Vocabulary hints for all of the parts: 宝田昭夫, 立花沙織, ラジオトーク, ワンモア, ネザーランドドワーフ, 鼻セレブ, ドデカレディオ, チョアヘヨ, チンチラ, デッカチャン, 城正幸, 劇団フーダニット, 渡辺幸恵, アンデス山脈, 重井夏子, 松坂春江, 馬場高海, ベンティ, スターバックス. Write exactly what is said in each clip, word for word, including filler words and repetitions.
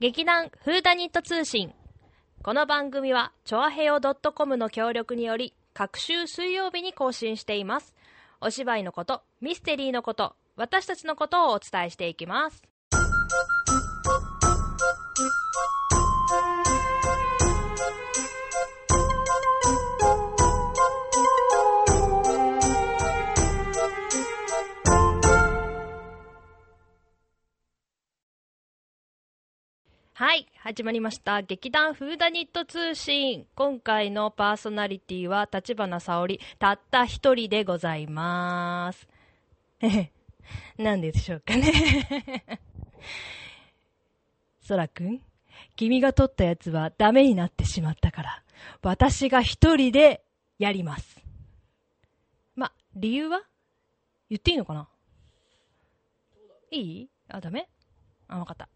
劇団フーダニット通信。この番組はチョアヘヨ .com の協力により各週水曜日に更新しています。お芝居のこと、ミステリーのこと、私たちのことをお伝えしていきます。はい、始まりました。劇団フーダニット通信。今回のパーソナリティは立花沙織、たった一人でございます。なんででしょうかね。そらくん、君が撮ったやつはダメになってしまったから、私が一人でやります。ま、理由は言っていいのかな？いい？あ、ダメ？あ、わかった。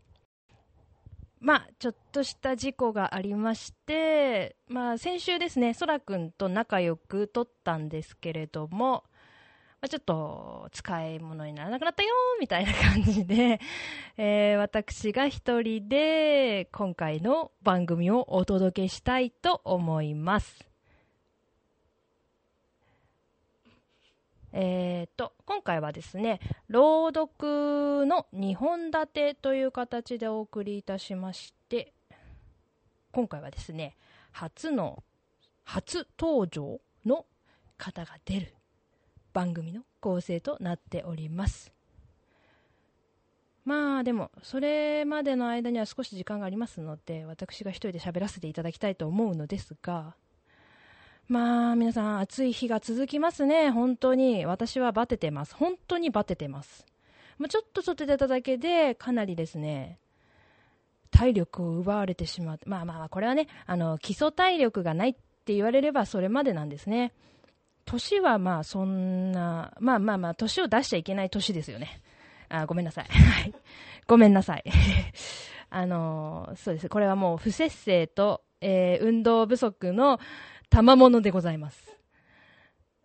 まあ、ちょっとした事故がありまして、まあ、先週ですね、そらくんと仲良く撮ったんですけれども、まあ、ちょっと使い物にならなくなったよみたいな感じで、えー、私が一人で今回の番組をお届けしたいと思います。えー、と今回はですね、朗読のにほん立てという形でお送りいたしまして、今回はですね、初の初登場の方が出る番組の構成となっております。まあでもそれまでの間には少し時間がありますので、私が一人で喋らせていただきたいと思うのですが、まあ皆さん暑い日が続きますね。本当に私はバテてます。本当にバテてます、まあ、ちょっと外出ただけでかなりですね体力を奪われてしまって、まあまあこれはね、あの基礎体力がないって言われればそれまでなんですね。年はまあそんな、まあまあまあ年を出しちゃいけない年ですよね。あ、ごめんなさいごめんなさいあのそうです、これはもう不節制と、えー、運動不足の賜物でございます。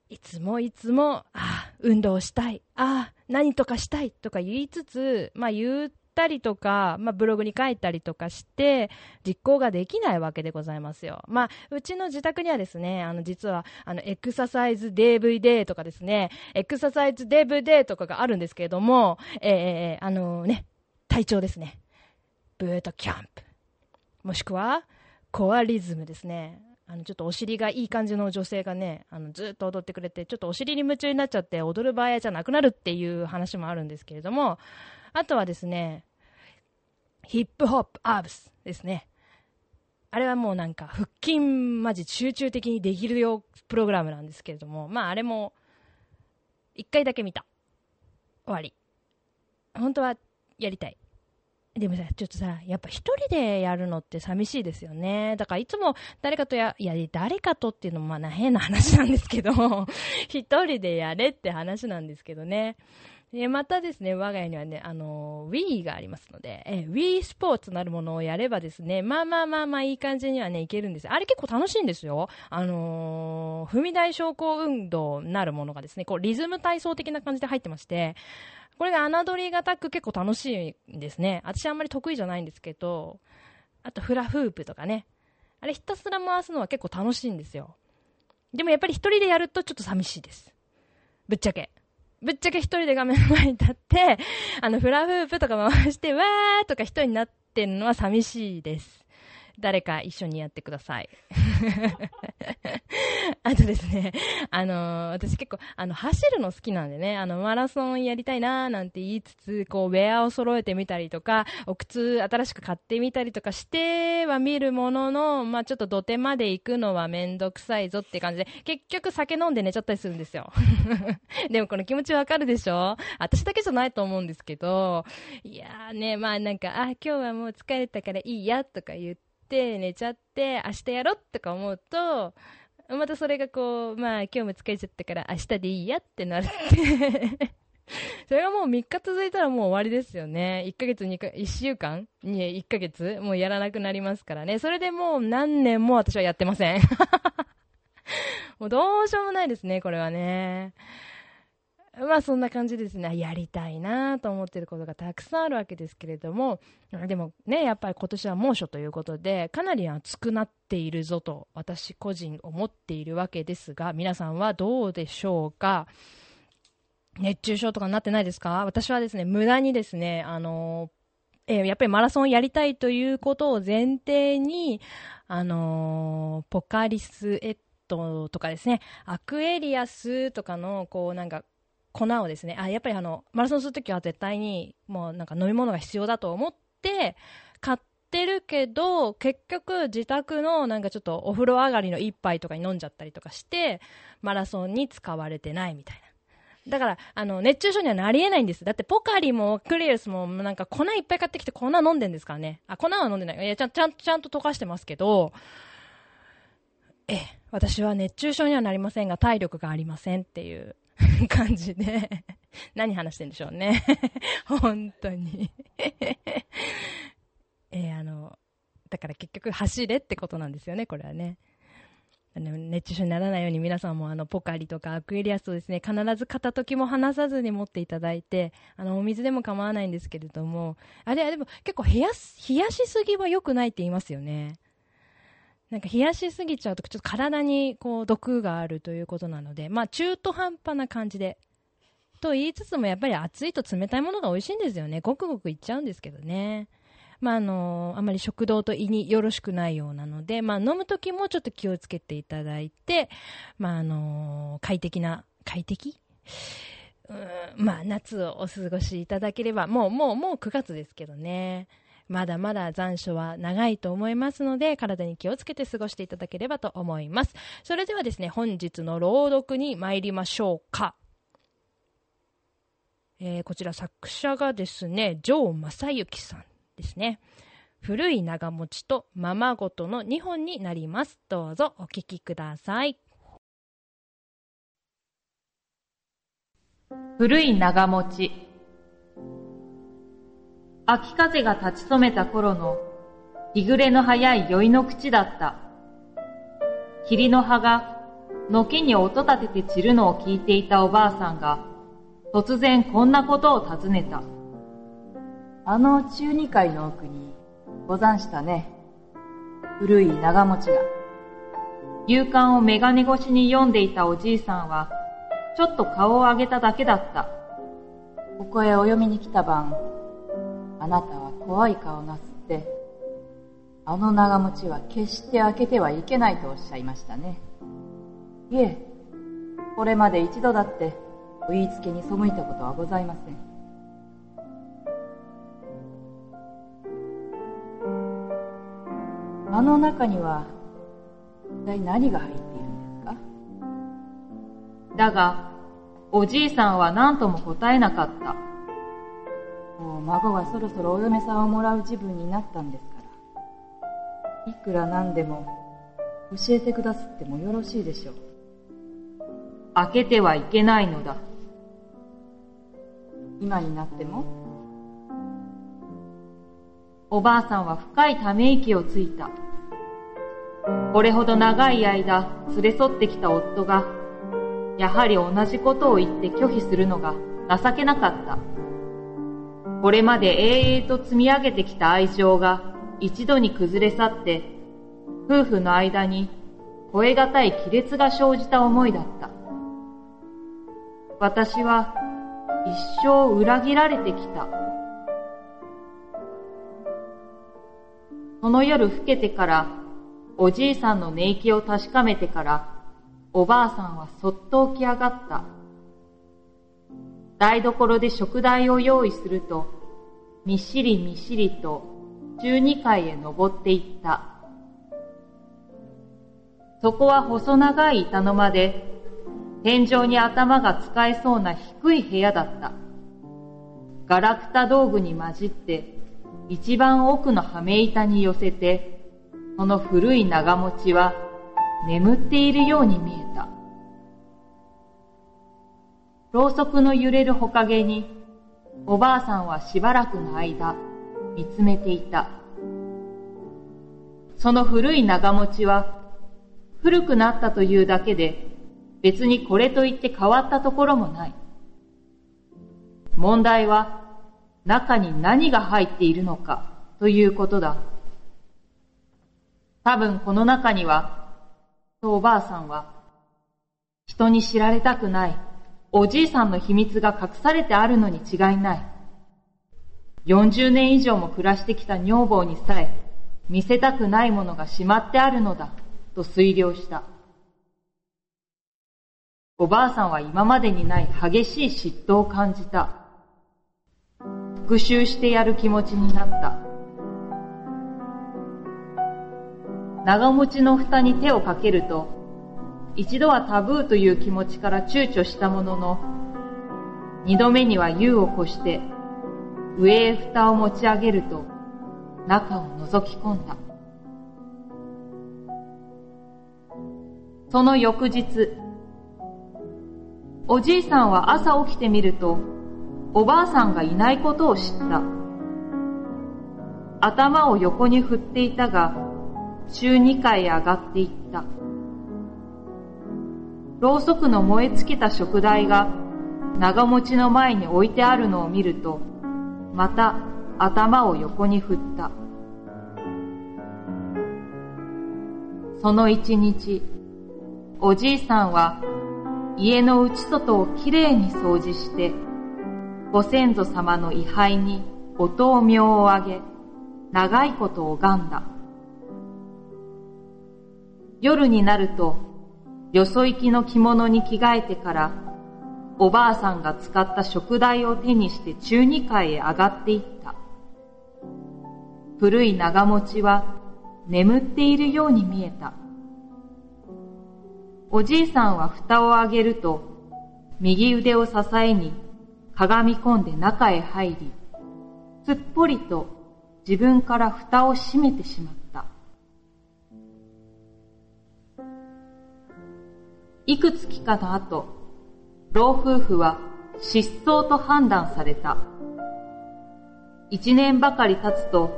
いつもいつも、ああ運動したい、ああ何とかしたいとか言いつつ、まあ言ったりとか、まあ、ブログに書いたりとかして実行ができないわけでございますよ。まあうちの自宅にはですね、あの実はあのエクササイズ ディーブイディー とかですね、エクササイズ ディーブイディー とかがあるんですけれども、えー、あのね、体調ですね、ブートキャンプもしくはコアリズムですね。あのちょっとお尻がいい感じの女性がね、あのずっと踊ってくれて、ちょっとお尻に夢中になっちゃって踊る場合じゃなくなるっていう話もあるんですけれども、あとはですねヒップホップアーブスですね。あれはもうなんか腹筋マジ集中的にできるよプログラムなんですけれども、まああれもいっかいだけ見た、終わり。本当はやりたい。でもさ、ちょっとさ、やっぱ一人でやるのって寂しいですよね。だからいつも誰かとや、いや、誰かとっていうのもまあ変な話なんですけど、一人でやれって話なんですけどね。でまたですね、我が家にはね、あの、Wii がありますので、え Wii スポーツなるものをやればですね、まあまあまあまあいい感じにはね、いけるんです。あれ結構楽しいんですよ。あのー、踏み台昇降運動なるものがですね、こうリズム体操的な感じで入ってまして、これが侮りがたく結構楽しいんですね。私あんまり得意じゃないんですけど、あとフラフープとかね、あれひたすら回すのは結構楽しいんですよ。でもやっぱり一人でやるとちょっと寂しいです。ぶっちゃけぶっちゃけ一人で画面前に立って、あのフラフープとか回してわーとか一人になってるのは寂しいです。誰か一緒にやってくださいあとですね、あのー、私結構あの走るの好きなんでね、あのマラソンやりたいなーなんて言いつつ、こうウェアを揃えてみたりとか、お靴新しく買ってみたりとかしては見るものの、まあ、ちょっと土手まで行くのはめんどくさいぞって感じで、結局酒飲んで寝ちゃったりするんですよでもこの気持ちわかるでしょ。私だけじゃないと思うんですけど、いやーね、まあなんか、あ、今日はもう疲れたからいいやとか言ってで寝ちゃって、明日やろとか思うと、またそれがこう、まあ今日も疲れちゃったから明日でいいやってなるってそれがもうみっか続いたらもう終わりですよね。いっかげつにか、いっしゅうかんにいっかげつもうやらなくなりますからね。それでもう何年も私はやってませんもうどうしようもないですね、これはね。まあそんな感じですね。やりたいなと思ってることがたくさんあるわけですけれども、でもね、やっぱり今年は猛暑ということでかなり暑くなっているぞと私個人思っているわけですが、皆さんはどうでしょうか。熱中症とかになってないですか？私はですね、無駄にですね、あのえー、やっぱりマラソンをやりたいということを前提に、あのー、ポカリスエットとかですね、アクエリアスとかのこうなんか粉をですね、あ、やっぱりあのマラソンするときは絶対にもうなんか飲み物が必要だと思って買ってるけど、結局自宅のなんかちょっとお風呂上がりの一杯とかに飲んじゃったりとかしてマラソンに使われてないみたいな。だからあの熱中症にはなりえないんです。だってポカリもクリエスもなんか粉いっぱい買ってきて粉飲んでんですからね。あ、粉は飲んでない。いや、ちゃん、ちゃん、ちゃんと溶かしてますけど、え、私は熱中症にはなりませんが体力がありませんっていう感じで何話してんでしょうね本当にえー、あのだから結局走れってことなんですよね、これはね。熱中症にならないように皆さんもあのポカリとかアクエリアスをですね、必ず片時も離さずに持っていただいて、あのお水でも構わないんですけれども、あれ、でも結構冷やす、冷やしすぎは良くないって言いますよね。なんか冷やしすぎちゃうとちょっと体にこう毒があるということなので、まあ中途半端な感じでと言いつつも、やっぱり暑いと冷たいものが美味しいんですよね。ごくごくいっちゃうんですけどね。まあ、あのあまり食道と胃によろしくないようなので、まあ、飲むときもちょっと気をつけていただいて、まあ、あの快適な快適、うーん、まあ、夏をお過ごしいただければ、もうもうもうくがつですけどね、まだまだ残暑は長いと思いますので、体に気をつけて過ごしていただければと思います。それではですね、本日の朗読に参りましょうか。えー、こちら作者がですね、城正幸さんですね。古い長持ちとままごとのにほんになります。どうぞお聞きください。古い長持ち。秋風が立ち染めた頃の日暮れの早い宵の口だった。霧の葉が軒に音立てて散るのを聞いていたおばあさんが突然こんなことを尋ねた。あの中二階の奥にござんしたね、古い長持ちが。夕刊をメガネ越しに読んでいたおじいさんはちょっと顔を上げただけだった。ここへお読みに来た晩、あなたは怖い顔なすって、あの長持ちは決して開けてはいけないとおっしゃいましたね。いえ、これまで一度だってお言いつけに背いたことはございません。あの中には一体何が入っているんですか？だがおじいさんは何とも答えなかった。もう孫がそろそろお嫁さんをもらう自分になったんですから、いくらなんでも教えてくだすってもよろしいでしょう。開けてはいけないのだ。今になっても？おばあさんは深いため息をついた。これほど長い間連れ添ってきた夫がやはり同じことを言って拒否するのが情けなかった。これまで永遠と積み上げてきた愛情が一度に崩れ去って夫婦の間に越え難い亀裂が生じた思いだった。私は一生裏切られてきた。その夜更けてから、おじいさんの寝息を確かめてから、おばあさんはそっと起き上がった。台所で食材を用意すると、みっしりみっしりと中二階へ登っていった。そこは細長い板の間で、天井に頭が使えそうな低い部屋だった。ガラクタ道具に混じって、一番奥のはめ板に寄せて、その古い長持ちは眠っているように見えた。ろうそくの揺れるほかげに、おばあさんはしばらくの間見つめていた。その古い長持ちは古くなったというだけで、別にこれといって変わったところもない。問題は中に何が入っているのかということだ。多分この中には、とおばあさんは、人に知られたくないおじいさんの秘密が隠されてあるのに違いない。よんじゅうねん以上も暮らしてきた女房にさえ、見せたくないものがしまってあるのだ、と推量した。おばあさんは今までにない激しい嫉妬を感じた。復讐してやる気持ちになった。長持ちの蓋に手をかけると、一度はタブーという気持ちから躊躇したものの、二度目には優を越して、上へ蓋を持ち上げると、中を覗き込んだ。その翌日、おじいさんは朝起きてみると、おばあさんがいないことを知った。頭を横に振っていたが、週二回上がっていった。ろうそくの燃え尽きた燭台が長持ちの前に置いてあるのを見ると、また頭を横に振った。その一日、おじいさんは家の内外をきれいに掃除して、ご先祖様の位牌にお灯明をあげ、長いこと拝んだ。夜になると、よそ行きの着物に着替えてから、おばあさんが使った燭台を手にして中二階へ上がっていった。古い長持ちは眠っているように見えた。おじいさんは蓋を上げると、右腕を支えに、かがみ込んで中へ入り、すっぽりと自分から蓋を閉めてしまった。いくつかの後、老夫婦は失踪と判断された。一年ばかり経つと、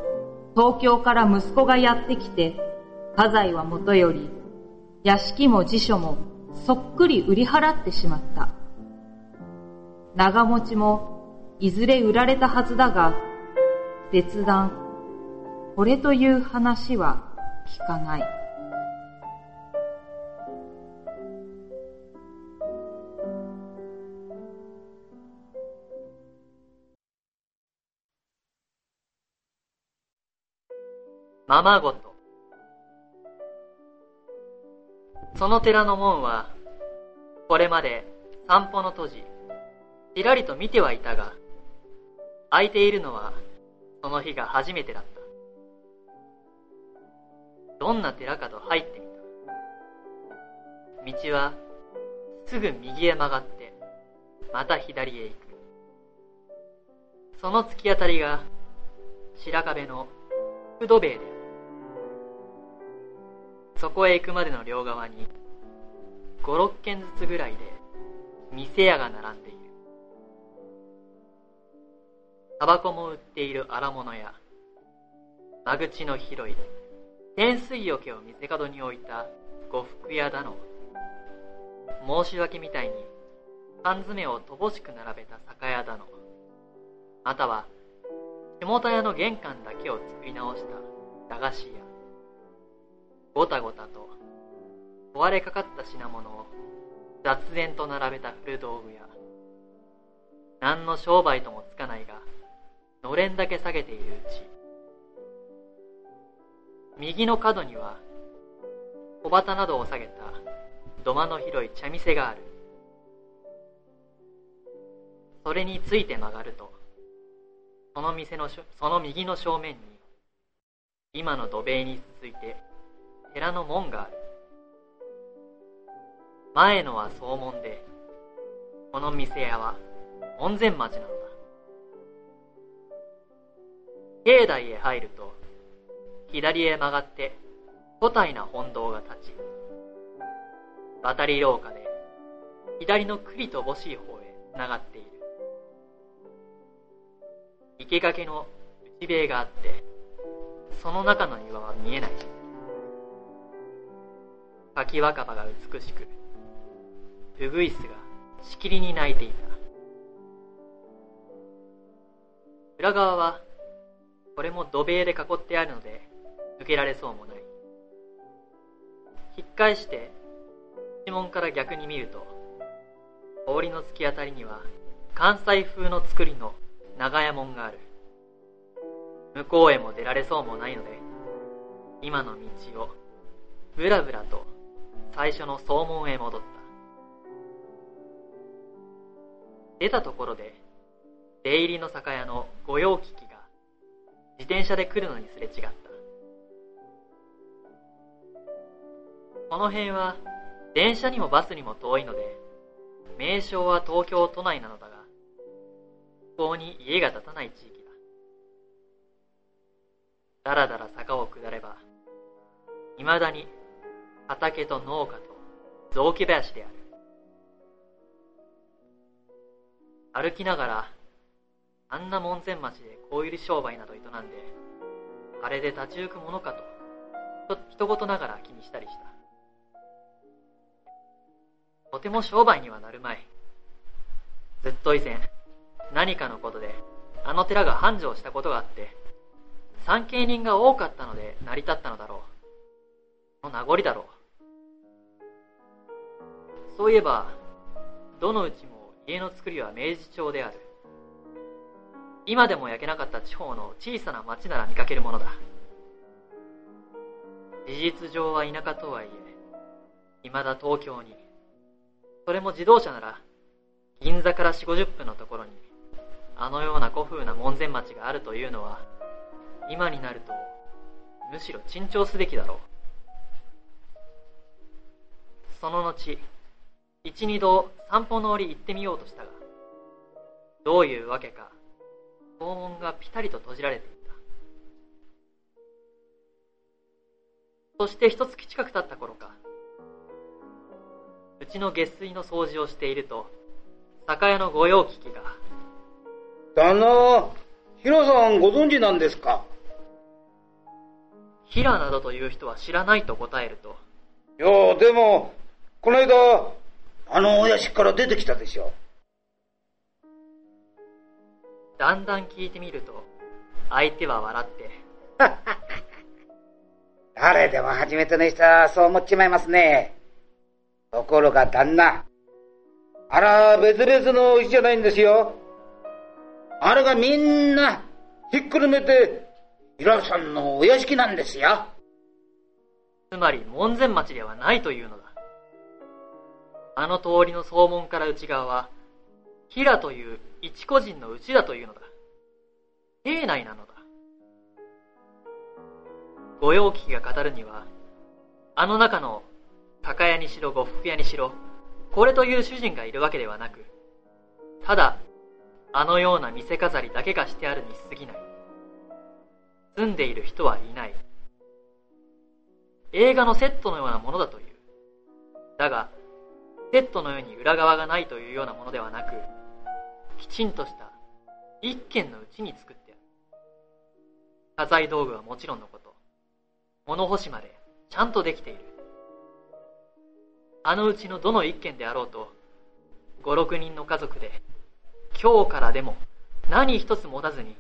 東京から息子がやってきて、家財はもとより、屋敷も辞書もそっくり売り払ってしまった。長持ちもいずれ売られたはずだが、絶談、これという話は聞かない。ままごと。その寺の門は、これまで散歩の閉じ、ちらりと見てはいたが、開いているのはその日が初めてだった。どんな寺かと入ってみた。道はすぐ右へ曲がって、また左へ行く。その突き当たりが白壁の福土塀である。そこへ行くまでの両側に五六軒ずつぐらいで店屋が並んでいる。タバコも売っている荒物や、間口の広い天水桶を店角に置いた呉服屋だの、申し訳みたいに缶詰を乏しく並べた酒屋だの、または下田屋の玄関だけを作り直した駄菓子屋。ごたごたと壊れかかった品物を雑然と並べた古道具屋。何の商売ともつかないが、のれんだけ下げているうち、右の角には小旗などを下げた土間の広い茶店がある。それについて曲がると、その店のその右の正面に、今の土塀に続いて寺の門がある。前のは総門で、この店屋は門前町なんだ。境内へ入ると、左へ曲がって古体な本堂が立ち、渡り廊下で左の栗と乏しい方へつながっている。生掛の内塀があって、その中の庭は見えない。柿若葉が美しく、ウグイスがしきりに鳴いていた。裏側はこれも土塀で囲ってあるので抜けられそうもない。引っ返して一門から逆に見ると、氷の突き当たりには関西風の作りの長屋門がある。向こうへも出られそうもないので、今の道をぶらぶらと最初の総門へ戻った。出たところで出入りの酒屋の御用聞きが自転車で来るのにすれ違った。この辺は電車にもバスにも遠いので、名称は東京都内なのだが、ここに家が建たない地域だ。だらだら坂を下れば、いまだに畑と農家と雑木林である。歩きながら、あんな門前町でこういう商売など営んで、あれで立ち行くものかと、ひと事ながら気にしたりした。とても商売にはなるまい。ずっと以前、何かのことであの寺が繁盛したことがあって、参詣人が多かったので成り立ったのだろう。の名残だろう。そういえば、どのうちも家の造りは明治町である。今でも焼けなかった地方の小さな町なら見かけるものだ。事実上は田舎とはいえ、いまだ東京に、それも自動車なら銀座からよんじゅう、ごじゅっぷんのところにあのような古風な門前町があるというのは、今になるとむしろ珍重すべきだろう。その後、一二度散歩の折行ってみようとしたが、どういうわけか校門がピタリと閉じられていた。そして一月近く経った頃か、うちの下水の掃除をしていると、酒屋の御用聞きが、旦那、平さんご存知なんですか？平などという人は知らないと答えると、いやでもこの間あのお屋敷から出てきたでしょ。だんだん聞いてみると、相手は笑って誰でも初めての人はそう思っちまいますね。ところが旦那、あら別々の石じゃないんですよ。あれがみんなひっくるめて平さんのお屋敷なんですよ。つまり門前町ではないというのだ。あの通りの総門から内側は平という一個人のうちだというのだ。邸内なのだ。御用聞きが語るには、あの中の酒屋にしろ呉服屋にしろ、これという主人がいるわけではなく、ただあのような店飾りだけがしてあるに過ぎない。住んでいる人はいない。映画のセットのようなものだという。だがセットのように裏側がないというようなものではなく、きちんとした一軒のうちに作ってある。家財道具はもちろんのこと、物干しまでちゃんとできている。あのうちのどの一軒であろうと、五六人の家族で、今日からでも何一つ持たずに、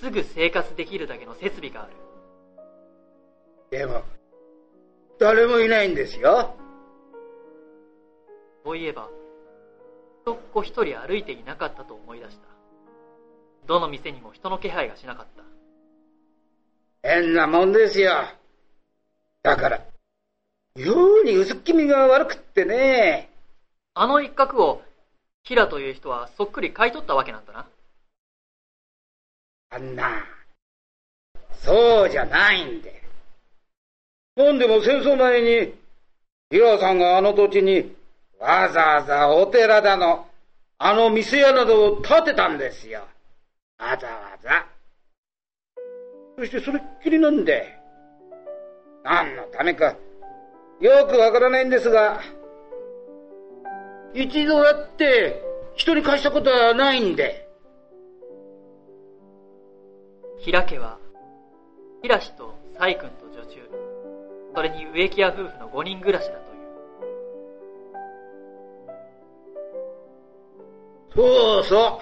すぐ生活できるだけの設備がある。でも、誰もいないんですよ。そういえば、人っ子一人歩いていなかったと思い出した。どの店にも人の気配がしなかった。変なもんですよ。だから、妙に薄気味が悪くってね。あの一角を平という人はそっくり買い取ったわけなんだな。あんな、そうじゃないんで。なんでも戦争前に平さんがあの土地にわざわざお寺だのあの店屋などを建てたんですよ。わざわざ。そしてそれっきりなんで、何のためかよくわからないんですが、一度だって人に貸したことはないんで。平家は平氏と細君と女中、それに植木屋夫婦のごにん暮らしだという。そうそ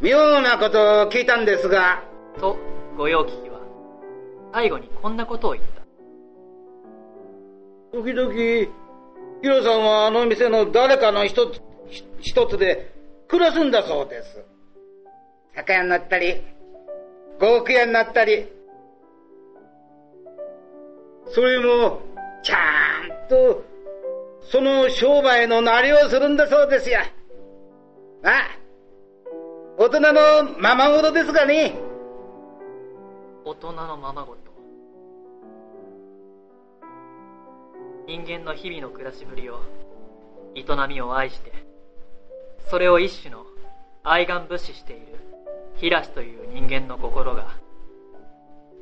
う、妙なことを聞いたんですが。と、御用聞きは最後にこんなことを言った。時々ヒロさんはあの店の誰かの一つ一つで暮らすんだそうです。酒屋になったり呉服屋になったり、それもちゃんとその商売のなりをするんだそうですよ。あ、大人のままごとですがね。大人のままごと。人間の日々の暮らしぶりを、営みを愛して、それを一種の愛玩物視しているヒラシという人間の心が、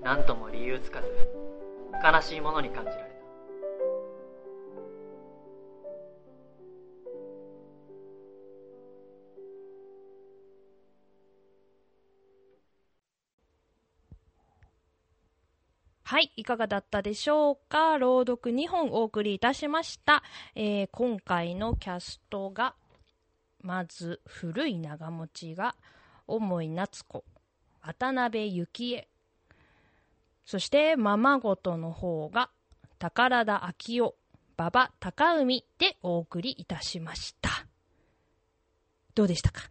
何とも理由つかず悲しいものに感じられた。はい、いかがだったでしょうか。朗読にほんお送りいたしました、えー、今回のキャストが、まず古い長持ちが重井夏子、渡辺幸恵、そしてままごとの方が宝田昭夫、馬場高海でお送りいたしました。どうでしたか。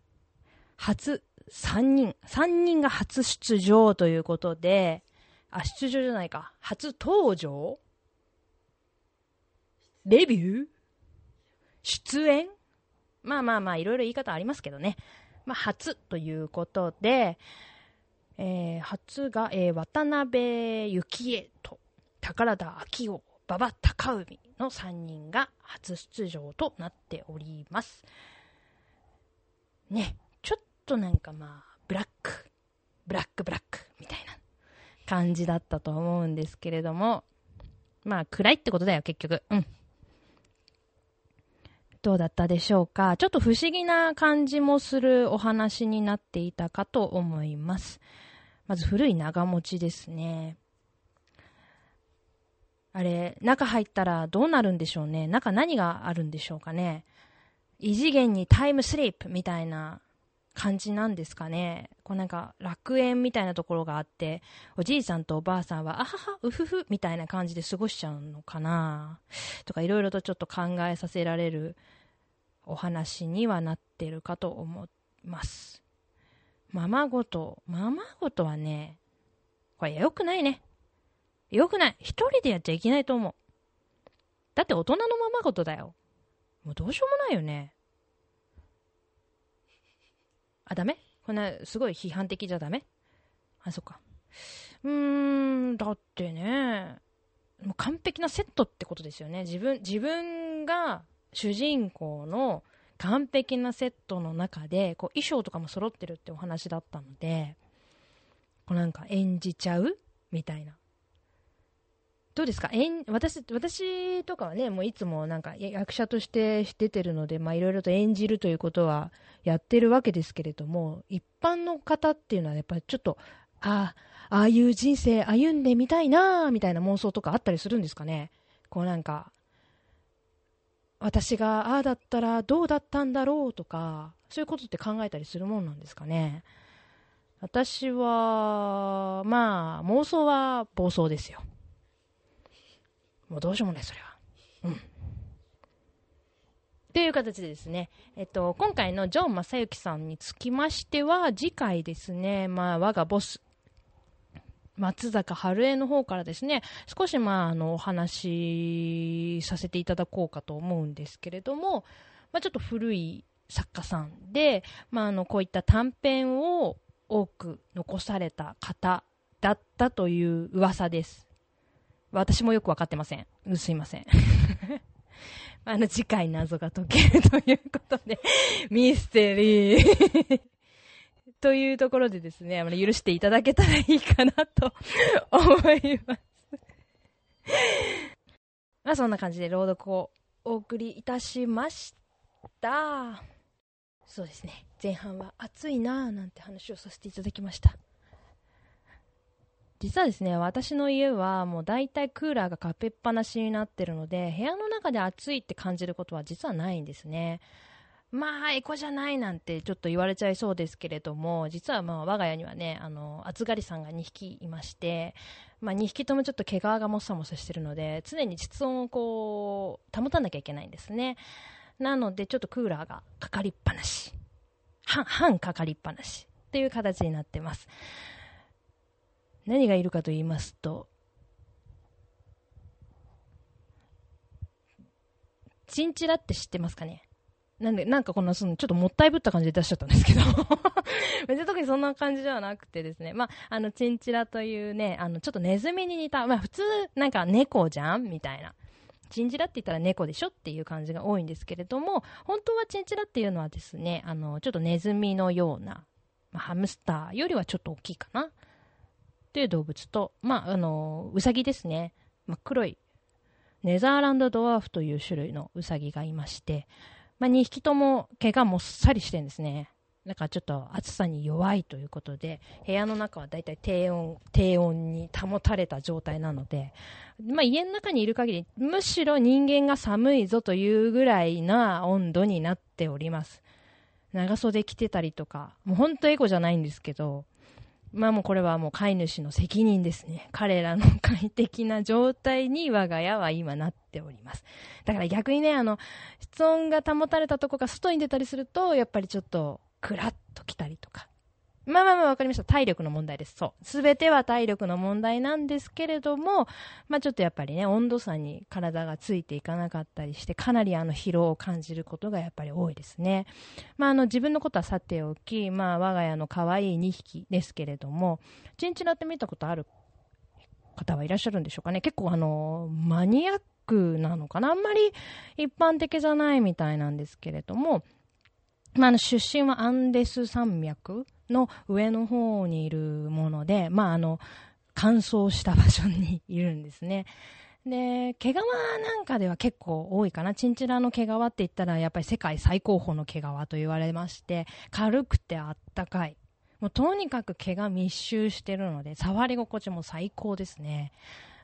初さんにん、さんにんが初出場ということで、あ、出場じゃないか。初登場？レビュー？出演？まあまあまあ、いろいろ言い方ありますけどね。まあ、初ということで、えー、初が、えー、渡辺幸恵と宝田昭夫、馬場高海のさんにんが初出場となっております。ね、ちょっとなんかまあ、ブラック、ブラックブラックみたいな感じだったと思うんですけれども、まあ暗いってことだよ結局。うん。どうだったでしょうか。ちょっと不思議な感じもするお話になっていたかと思います。まず古い長持ちですね。あれ、中入ったらどうなるんでしょうね。中何があるんでしょうかね。異次元にタイムスリープみたいな感じなんですかね。こうなんか楽園みたいなところがあって、おじいさんとおばあさんはあははうふふみたいな感じで過ごしちゃうのかなとか、いろいろとちょっと考えさせられるお話にはなってるかと思います。ままごと、ままごとはね、これよくないね。よくない。一人でやっちゃいけないと思う。だって大人のままごとだよ。もうどうしようもないよね。あ、ダメ？こんなすごい批判的じゃダメ？あ、そっか。うーん、だってね、もう完璧なセットってことですよね。自分、自分が主人公の完璧なセットの中で、こう衣装とかも揃ってるってお話だったので、こうなんか演じちゃうみたいな。どうですか？演、私、私とかはね、もういつもなんか役者として出てるので、まあいろいろと演じるということはやってるわけですけれども、一般の方っていうのはやっぱりちょっと、ああ、ああいう人生歩んでみたいなみたいな妄想とかあったりするんですかね。こうなんか、私がああだったらどうだったんだろうとか、そういうことって考えたりするもんなんですかね。私は、まあ妄想は暴走ですよ。もうどうしようもない、それは。うん。という形でですね、えっと、今回のジョン正幸さんにつきましては、次回ですね、まあ、我がボス、松坂春江の方からですね、少しまあ、あの、お話しさせていただこうかと思うんですけれども、まあ、ちょっと古い作家さんで、まあ、あの、こういった短編を多く残された方だったという噂です。私もよくわかってません。すいません。あの、次回謎が解けるということで、ミステリー。というところでですね、許していただけたらいいかなと思います。まあ、そんな感じで朗読をお送りいたしました。そうですね。前半は暑いなぁなんて話をさせていただきました。実はですね、私の家はもう大体クーラーがかけっぱなしになってるので、部屋の中で暑いって感じることは実はないんですね。まあエコじゃないなんてちょっと言われちゃいそうですけれども、実はまあ我が家にはね、あの暑がりさんがにひきいまして、まあ、にひきともちょっと毛皮がもっさもっさしてるので常に室温をこう保たなきゃいけないんですね。なのでちょっとクーラーがかかりっぱなし、半半かかりっぱなしっていう形になってます。何がいるかと言いますと、チンチラって知ってますかね。なんで、なんかこの、その、ちょっともったいぶった感じで出しちゃったんですけど。別に特にそんな感じではなくてですね。まあ、あの、チンチラというね、あの、ちょっとネズミに似た、まあ普通、なんか猫じゃんみたいな。チンチラって言ったら猫でしょっていう感じが多いんですけれども、本当はチンチラっていうのはですね、あの、ちょっとネズミのような、まあ、ハムスターよりはちょっと大きいかな。っていう動物と、まあ、あの、ウサギですね。まあ、黒い、ネザーランドドワーフという種類のウサギがいまして、まあ、にひきとも毛がもっさりしてるんですね。だからちょっと暑さに弱いということで、部屋の中はだいたい低温、低温に保たれた状態なので、まあ、家の中にいる限り、むしろ人間が寒いぞというぐらいな温度になっております。長袖着てたりとか、もうほんとエコじゃないんですけど、まあもうこれはもう飼い主の責任ですね。彼らの快適な状態に我が家は今なっております。だから逆にね、あの、室温が保たれたとこが外に出たりすると、やっぱりちょっと、クラッと来たりとか。まあまあまあわかりました。体力の問題です。そう。すべては体力の問題なんですけれども、まあちょっとやっぱりね、温度差に体がついていかなかったりして、かなりあの疲労を感じることがやっぱり多いですね。まああの自分のことはさておき、まあ我が家の可愛いにひきですけれども、チンチラって見たことある方はいらっしゃるんでしょうかね。結構あの、マニアックなのかな。あんまり一般的じゃないみたいなんですけれども、まああの出身はアンデス山脈の上の方にいるもので、まあ、あの乾燥した場所にいるんですね。で、毛皮なんかでは結構多いかな。チンチラの毛皮って言ったらやっぱり世界最高峰の毛皮と言われまして、軽くてあったかい、もうとにかく毛が密集してるので触り心地も最高ですね。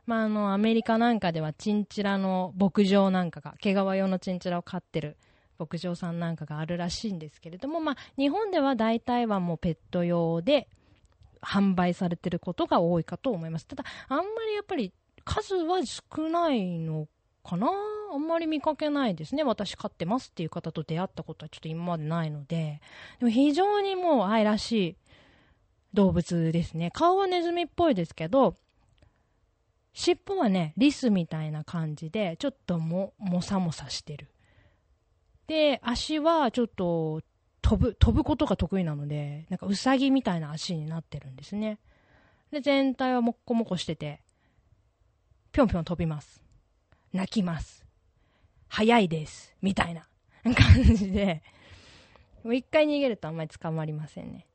まあ、あのアメリカなんかではチンチラの牧場なんかが、毛皮用のチンチラを飼ってる牧場さんなんかがあるらしいんですけれども、まあ、日本では大体はもうペット用で販売されていることが多いかと思います。ただあんまりやっぱり数は少ないのかな。あんまり見かけないですね。私飼ってますっていう方と出会ったことはちょっと今までないので、でも非常にもう愛らしい動物ですね。顔はネズミっぽいですけど、尻尾はねリスみたいな感じでちょっとももさもさしてる。で、足はちょっと飛ぶ、飛ぶことが得意なので、なんかウサギみたいな足になってるんですね。で、全体はもっこもこしてて、ぴょんぴょん飛びます。泣きます。早いです。みたいな感じで、もう一回逃げるとあんまり捕まりませんね。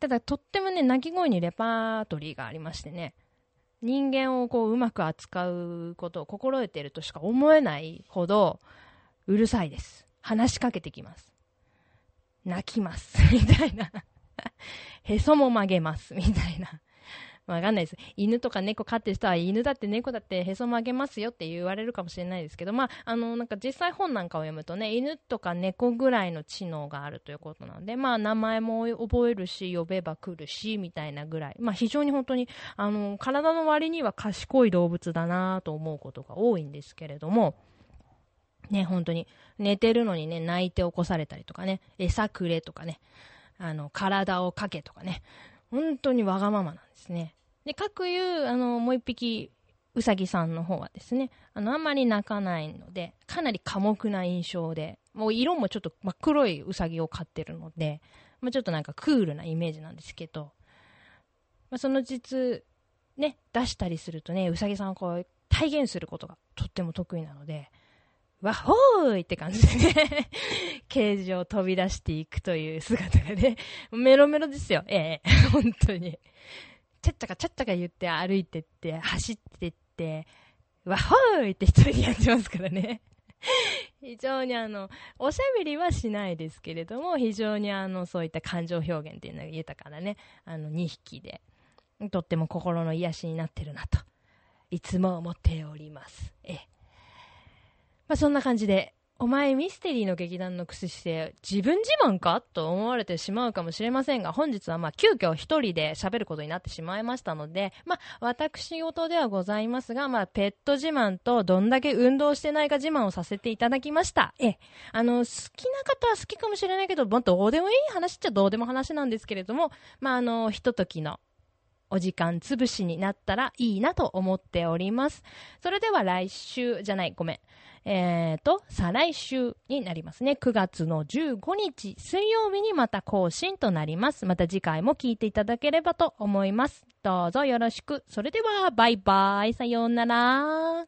ただ、とってもね、鳴き声にレパートリーがありましてね、人間をこう、うまく扱うことを心得ているとしか思えないほど、うるさいです。話しかけてきます。泣きます。みたいな。へそも曲げます。みたいな。わかんないです。犬とか猫飼ってる人は、犬だって猫だってへそ曲げますよって言われるかもしれないですけど、まあ、あの、なんか実際本なんかを読むとね、犬とか猫ぐらいの知能があるということなので、まあ、名前も覚えるし、呼べば来るし、みたいなぐらい。まあ、非常に本当に、あの、体の割には賢い動物だなと思うことが多いんですけれども、ね、本当に寝てるのにね、泣いて起こされたりとかね、餌くれとかね、あの体をかけとかね、本当にわがままなんですね。で、かくいうあのもう一匹うさぎさんの方はですね、あのあんまり泣かないので、かなり寡黙な印象で、もう色もちょっと真っ黒いうさぎを飼ってるので、まあ、ちょっとなんかクールなイメージなんですけど、まあ、その実ね、出したりするとね、うさぎさんをこう体現することがとっても得意なので、わほーいって感じでねケージを飛び出していくという姿がね、メロメロですよ。ええ、本当にちゃっちゃかちゃっちゃか言って歩いてって走ってってわほーいって一人でやってますからね非常にあのおしゃべりはしないですけれども、非常にあのそういった感情表現っていうのが豊かなね、あのにひきでとっても心の癒しになってるなといつも思っております。ええ、まあ、そんな感じでお前ミステリーの劇団の屈して自分自慢かと思われてしまうかもしれませんが、本日はまあ急遽一人で喋ることになってしまいましたので、まあ私事ではございますが、まあペット自慢とどんだけ運動してないか自慢をさせていただきました。え、あの好きな方は好きかもしれないけど、まあ、どうでもいい話っちゃどうでも話なんですけれども、まああのひとときのお時間つぶしになったらいいなと思っております。それでは来週じゃないごめん。えーと、再来週になりますね。くがつのじゅうごにち水曜日にまた更新となります。また次回も聞いていただければと思います。どうぞよろしく。それではバイバイ。さようなら。